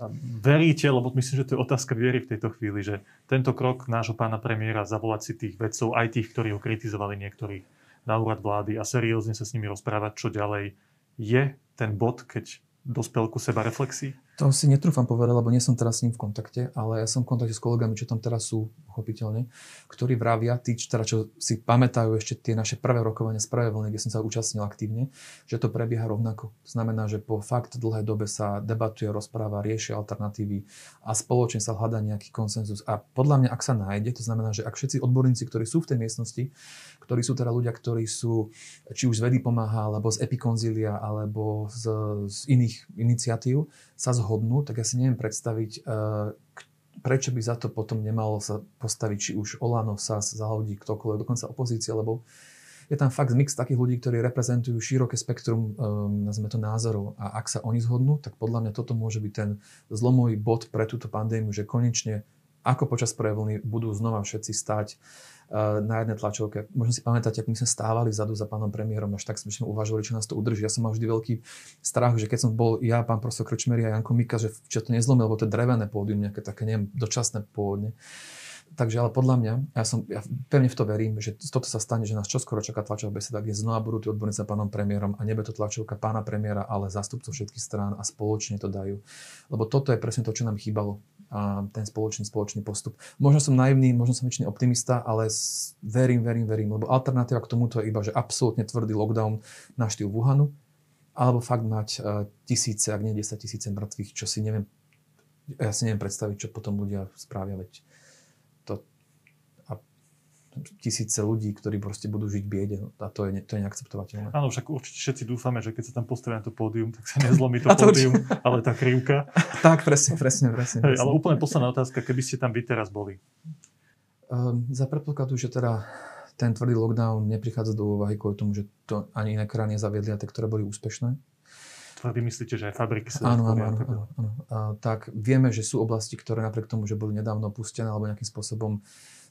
A veríte, lebo myslím, že to je otázka viery v tejto chvíli, že tento krok nášho pána premiéra zavolať si tých vedcov, aj tých, ktorí ho kritizovali niektorých na úrad vlády a seriózne sa s nimi rozprávať, čo ďalej je ten bod, keď dospel ku seba reflexii? To si netrúfam povedať, lebo nie som teraz s ním v kontakte, ale ja som v kontakte s kolegami, čo tam teraz sú, pochopiteľne, ktorí vravia, tí, čo, teda, čo si pamätajú ešte tie naše prvé rokovania z prvej vlny, kde som sa účastnil aktívne, že to prebieha rovnako. To znamená, že po fakt dlhej dobe sa debatuje, rozpráva, riešia alternatívy a spoločne sa hľadá nejaký konsenzus. A podľa mňa, ak sa nájde, to znamená, že ak všetci odborníci, ktorí sú v tej miestnosti, ktorí sú teda ľudia, ktorí sú či už z Vedy pomáha, alebo z Epikonzília, alebo z, z iných iniciatív, sa zhodnú, tak ja si neviem predstaviť, prečo by za to potom nemalo sa postaviť či už Olano, Sas, Zahodí, ktokoľvek, dokonca opozícia, lebo je tam fakt mix takých ľudí, ktorí reprezentujú široké spektrum, nazvime to, názorov. A ak sa oni zhodnú, tak podľa mňa toto môže byť ten zlomový bod pre túto pandémiu, že konečne, ako počas prvej vlny, budú znova všetci stáť na jednej tlačovke. Možno si pamätáte, ako my sme stávali vzadu za pánom premiérom, až tak sme uvažovali, čo nás to udrží. Ja som mal vždy veľký strach, že keď som bol ja, pán profesor Krčmery a Janko Mika, že čo to nezlomil, lebo to je drevené pódium, nejaké také, neviem, dočasné pôvodne. Takže ale podľa mňa, ja, som, ja pevne v to verím, že toto sa stane, že nás čoskoro čaká tlačová beseda, kde znova budú tí odborníci za pánom premiérom a nebude to tlačovka pána premiéra, ale zástupcov všetkých strán a spoločne to dajú. Lebo toto je presne to, čo nám chýbalo. A ten spoločný, spoločný postup. Možno som naivný, možno som väčšiný optimista, ale verím, verím, verím, lebo alternatíva k tomuto je iba, že absolútne tvrdý lockdown na štýl Wuhanu, alebo fakt mať tisíce, ak nie desať tisíce mŕtvych, čo si neviem, ja si neviem predstaviť, čo potom ľudia správia, veď to a tisíce ľudí, ktorí proste budú žiť biede, no, a to je, to je neakceptovateľné. Áno, však určite všetci dúfame, že keď sa tam postavia na to pódium, tak sa nezlomí to, to pódium, ale tá krivka. Tak, presne, presne, presne. Hej, ale úplne posledná otázka, keby ste tam vy teraz boli? Um, za predpokladu, že teda ten tvrdý lockdown neprichádza do úvahy kvôli tomu, že to ani iné krajiny zaviedli a tie, ktoré boli úspešné. Tvrdý myslíte, že aj fabriky sa áno, áno, áno, áno, áno. A, tak vieme, že sú oblasti, ktoré napriek tomu, že boli nedávno opustené alebo nejakým spôsobom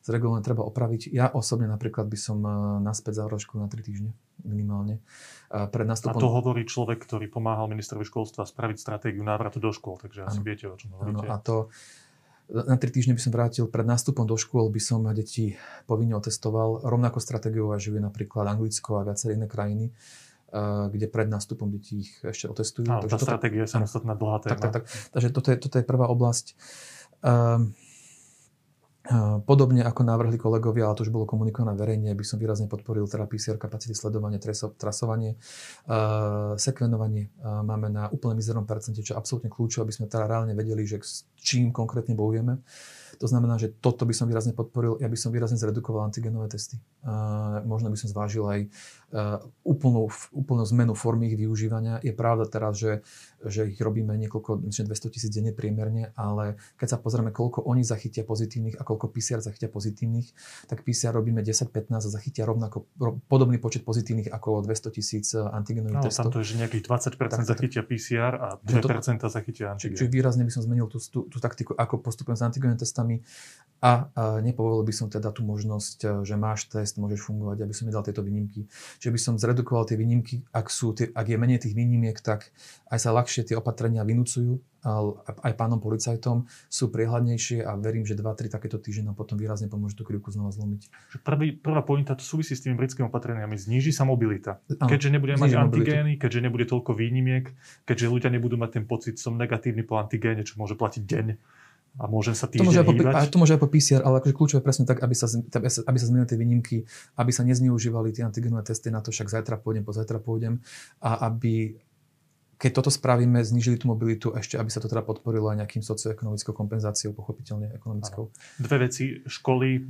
zregulované, treba opraviť. Ja osobne napríklad by som naspäť zavrel školu na tri týždne minimálne. Pred nástupom... A to hovorí človek, ktorý pomáhal ministrovi školstva spraviť stratégiu návratu do škôl, takže asi ano, viete, o čom hovoríte. Ano, a to na tri týždne by som vrátil, pred nástupom do škôl by som deti povinne otestoval. Rovnako stratégiou žije napríklad Anglicko a viaceré iné krajiny, kde pred nástupom detí ich ešte otestujú. Áno, tá toto... stratégia je samostatná dlhá téma. Tak, tak, tak. Takže toto je, toto je prvá oblasť. Um, Podobne ako navrhli kolegovia, ale to už bolo komunikované verejne, by som výrazne podporil teda pé cé er kapacity, sledovanie, trasovanie, uh, sekvenovanie uh, máme na úplne mizernom percente, čo je absolútne kľúčové, aby sme teda reálne vedeli, že s čím konkrétne bojujeme. To znamená, že toto by som výrazne podporil, ja by som výrazne zredukoval antigenové testy. Uh, možno by som zvážil aj uh, úplnú, úplnú zmenu formy ich využívania. Je pravda teraz, že, že ich robíme niekoľko, myslím, dvesto tisíc denne priemerne, ale keď sa pozrieme, koľko oni zachytia pozitívnych, koľko pé cé er zachytia pozitívnych, tak pé cé er robíme desať pätnásť a zachytia rovnako ro, podobný počet pozitívnych ako dvesto tisíc antigenových no, testov. Tam to je, že nejakých dvadsať percent tak, zachytia pé cé er a dve percentá to, zachytia antigen. Čiže výrazne by som zmenil tú, tú, tú taktiku, ako postupujem s antigenovými testami a, a nepovolil by som teda tú možnosť, že máš test, môžeš fungovať, aby som nedal tieto výnimky. Čiže by som zredukoval tie výnimky, ak, sú, tie, ak je menej tých výnimiek, tak aj sa ľahšie tie opatrenia vynúcujú. Aj pánom policajtom, sú priehľadnejšie a verím, že dva tri takéto týždne nám potom výrazne pomôžu tú krivku znova zlomiť. Prvý, prvá pointa, to súvisí s tými britskými opatreniami, zníži sa mobilita. Áno, keďže nebudeme mať antigény, keďže nebude toľko výnimiek, keďže ľudia nebudú mať ten pocit, som negatívny po antigéne, čo môže platiť deň a môžem sa týždeň hýbať. To môže aj po pé cé er, ale akože kľúčové presne tak, aby sa, aby sa zmenili tie výnimky, aby sa nezneužívali tie antigenové testy na to, však zajtra pôjdem, pozajtra pôjdem a aby keď toto spravíme, znížili tú mobilitu ešte, aby sa to teda podporilo aj nejakým socioekonomickou kompenzáciou, pochopiteľne ekonomickou. Ano. Dve veci. Školy,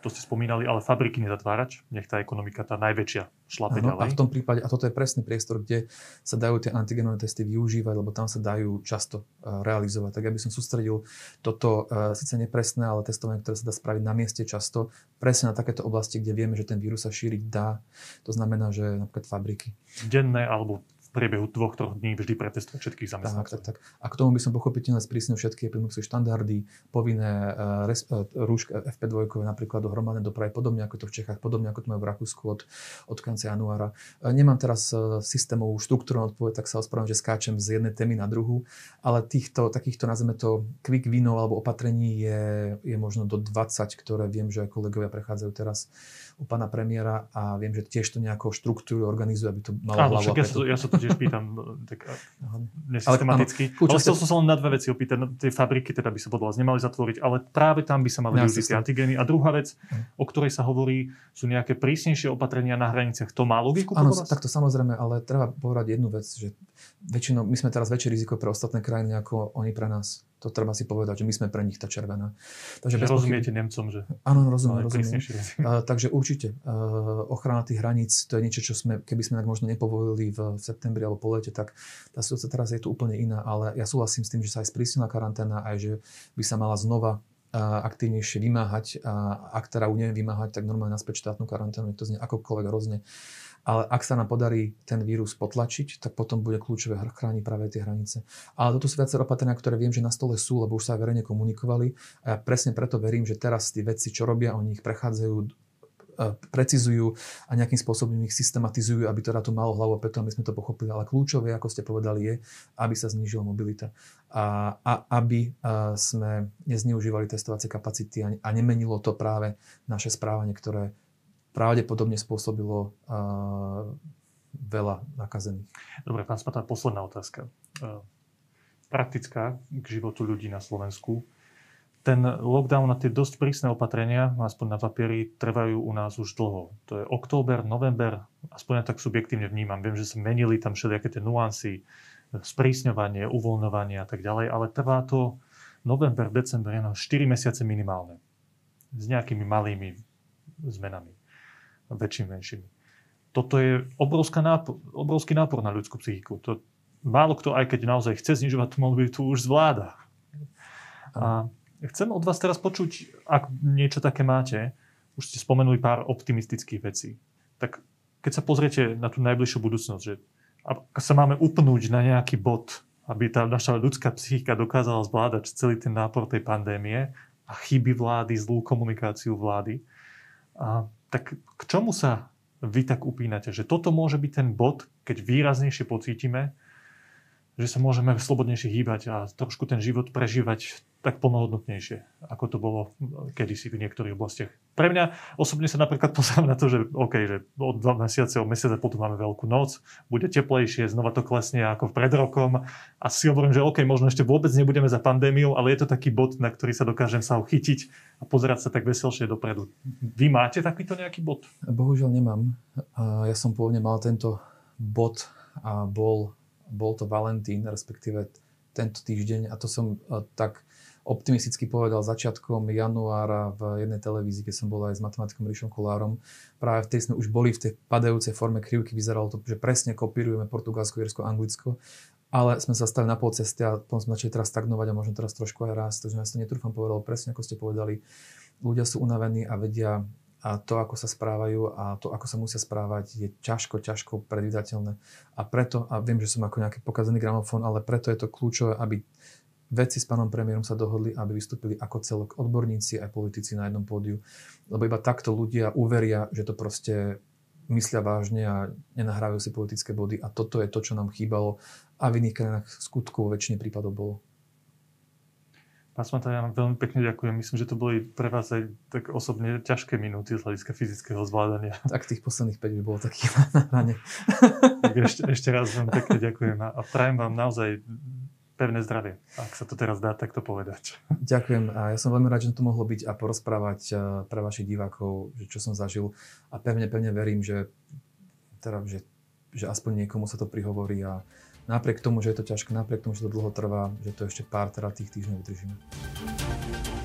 to ste spomínali, ale fabriky nezatvárať, nech tá ekonomika, tá najväčšia, šlape ďalej. A v tom prípade, a toto je presný priestor, kde sa dajú tie antigenové testy využívať, lebo tam sa dajú často uh, realizovať. Tak ja by som sústredil toto, uh, síce nepresné, ale testovanie, ktoré sa dá spraviť na mieste často, presne na takéto oblasti, kde vieme, že ten vírus sa šíriť dá. To znamená, že napríklad fabriky. Denné alebo v priebehu dvoch, troch dní vždy pretestovať všetkých zamestnancov. Tak, tak, tak. A k tomu by som pochopiteľne sprísnil všetky epidemiologické štandardy, povinné uh, uh, rúška ef pé dvojkové napríklad do hromadnej dopravy, podobne ako to v Čechách, podobne ako to majú v Rakúsku od, od konca januára. Uh, nemám teraz uh, systémovú štruktúrnu odpoveď, tak sa ospravedlňujem, že skáčem z jednej témy na druhú, ale týchto, takýchto, nazveme to, quick winov alebo opatrení je, je možno do dvadsať, ktoré viem, že aj kolegovia prechádzajú teraz u pána premiéra a viem, že tiež to nejakou štruktúru organizuje, aby to malo hlavu. Tiež pýtam tak nesystematicky. Ale, áno, ale chcel som sa len na dve veci opýtať. Tie fabriky teda by sa podľa vás nemali zatvoriť, ale práve tam by sa mali využiť tie antigény. A druhá vec, o ktorej sa hovorí, sú nejaké prísnejšie opatrenia na hraniciach. To má logiku? Áno, takto samozrejme, ale treba povedať jednu vec, že väčšinou my sme teraz väčšie riziko pre ostatné krajiny ako oni pre nás. To treba si povedať, že my sme pre nich tá červená. Takže že rozumiete pochyby... Nemcom, že... Áno, rozumiem, rozumiem. Uh, takže určite uh, ochrana tých hraníc, to je niečo, čo sme, keby sme tak možno nepovolili v, v septembri alebo po lete, tak tá situácia teraz je tu úplne iná, ale ja súhlasím s tým, že sa aj sprísnila karanténa, aj že by sa mala znova aktívnejšie vymáhať a ak teda neviem vymáhať, tak normálne naspäť štátnu karanténu, to znie akokoľvek rozne. Ale ak sa nám podarí ten vírus potlačiť, tak potom bude kľúčové chrániť práve tie hranice. Ale toto sú viacero opatrenia, ktoré viem, že na stole sú, lebo už sa aj verejne komunikovali a ja presne preto verím, že teraz tí vedci, čo robia, oni ich prechádzajú, precizujú a nejakým spôsobom ich systematizujú, aby teda to malo hlavu a petu, aby sme to pochopili. Ale kľúčové, ako ste povedali, je, aby sa znížila mobilita a, a aby sme nezneužívali testovacie kapacity a nemenilo to práve naše správanie, ktoré pravdepodobne spôsobilo uh, veľa nakazených. Dobre, pán Šmatana, posledná otázka. Uh, praktická k životu ľudí na Slovensku. Ten lockdown na tie dosť prísne opatrenia, aspoň na papieri, trvajú u nás už dlho. To je október, november, aspoň ja tak subjektívne vnímam. Viem, že sa menili tam všelijaké tie nuancy, sprísňovanie, uvoľňovanie a tak ďalej, ale trvá to november, december, no štyri mesiace minimálne. S nejakými malými zmenami, väčším, menším. Toto je obrovská nápor, obrovský nápor na ľudskú psychiku. To málo kto, aj keď naozaj chce znižovať tú mobilitu, už zvláda. A chcem od vás teraz počuť, ak niečo také máte, už ste spomenuli pár optimistických vecí. Tak keď sa pozriete na tú najbližšiu budúcnosť, že ak sa máme upnúť na nejaký bod, aby tá naša ľudská psychika dokázala zvládať celý ten nápor tej pandémie a chyby vlády, zlú komunikáciu vlády, a tak k čomu sa vy tak upínate? Že toto môže byť ten bod, keď výraznejšie pocítime, že sa môžeme slobodnejšie hýbať a trošku ten život prežívať tak plnohodnotnejšie, ako to bolo kedysi v niektorých oblastiach. Pre mňa osobne sa napríklad pozerám na to, že OK, že od dva mesiace, od mesiaca potom máme Veľkú noc, bude teplejšie, znova to klesne ako pred rokom a si hovorím, že OK, možno ešte vôbec nebudeme za pandémiou, ale je to taký bod, na ktorý sa dokážem sa chytiť a pozerať sa tak veselšie dopredu. Vy máte takýto nejaký bod? Bohužiaľ nemám. Ja som pôvodne mal tento bod a bol Bol to Valentín, respektíve tento týždeň a to som uh, tak optimisticky povedal začiatkom januára v jednej televízii, keď som bol aj s matematikom Rišom Kolárom. Práve v tej sme už boli v tej padajúcej forme krivky, vyzeralo to, že presne kopírujeme Portugalsko, Írsko, Anglicko, ale sme sa stali na pol ceste a potom sme začali teraz stagnovať a možno teraz trošku aj raz, takže ja si to netrúfam povedal presne, ako ste povedali. Ľudia sú unavení a vedia a to, ako sa správajú a to, ako sa musia správať, je ťažko, ťažko predvídateľné. A preto, a viem, že som ako nejaký pokazený gramofón, ale preto je to kľúčové, aby vedci s pánom premiérom sa dohodli, aby vystúpili ako celok odborníci aj politici na jednom pódiu. Lebo iba takto ľudia uveria, že to proste myslia vážne a nenahrávajú si politické body. A toto je to, čo nám chýbalo a v iných krajinách skutku väčšine prípadov bolo. Pán Šmatana, ja vám veľmi pekne ďakujem. Myslím, že to boli pre vás aj tak osobne ťažké minúty z hľadiska fyzického zvládania. Tak tých posledných päť by bolo takých na hrane. Tak ešte, ešte raz vám pekne ďakujem a prajem vám naozaj pevné zdravie, ak sa to teraz dá takto povedať. Ďakujem a ja som veľmi rád, že to mohlo byť a porozprávať pre vašich divákov, že čo som zažil a pevne, pevne verím, že, teda, že, že aspoň niekomu sa to prihovorí a napriek tomu, že je to ťažké, napriek tomu, že to dlho trvá, že to ešte pár teda tých týždňov vydržíme.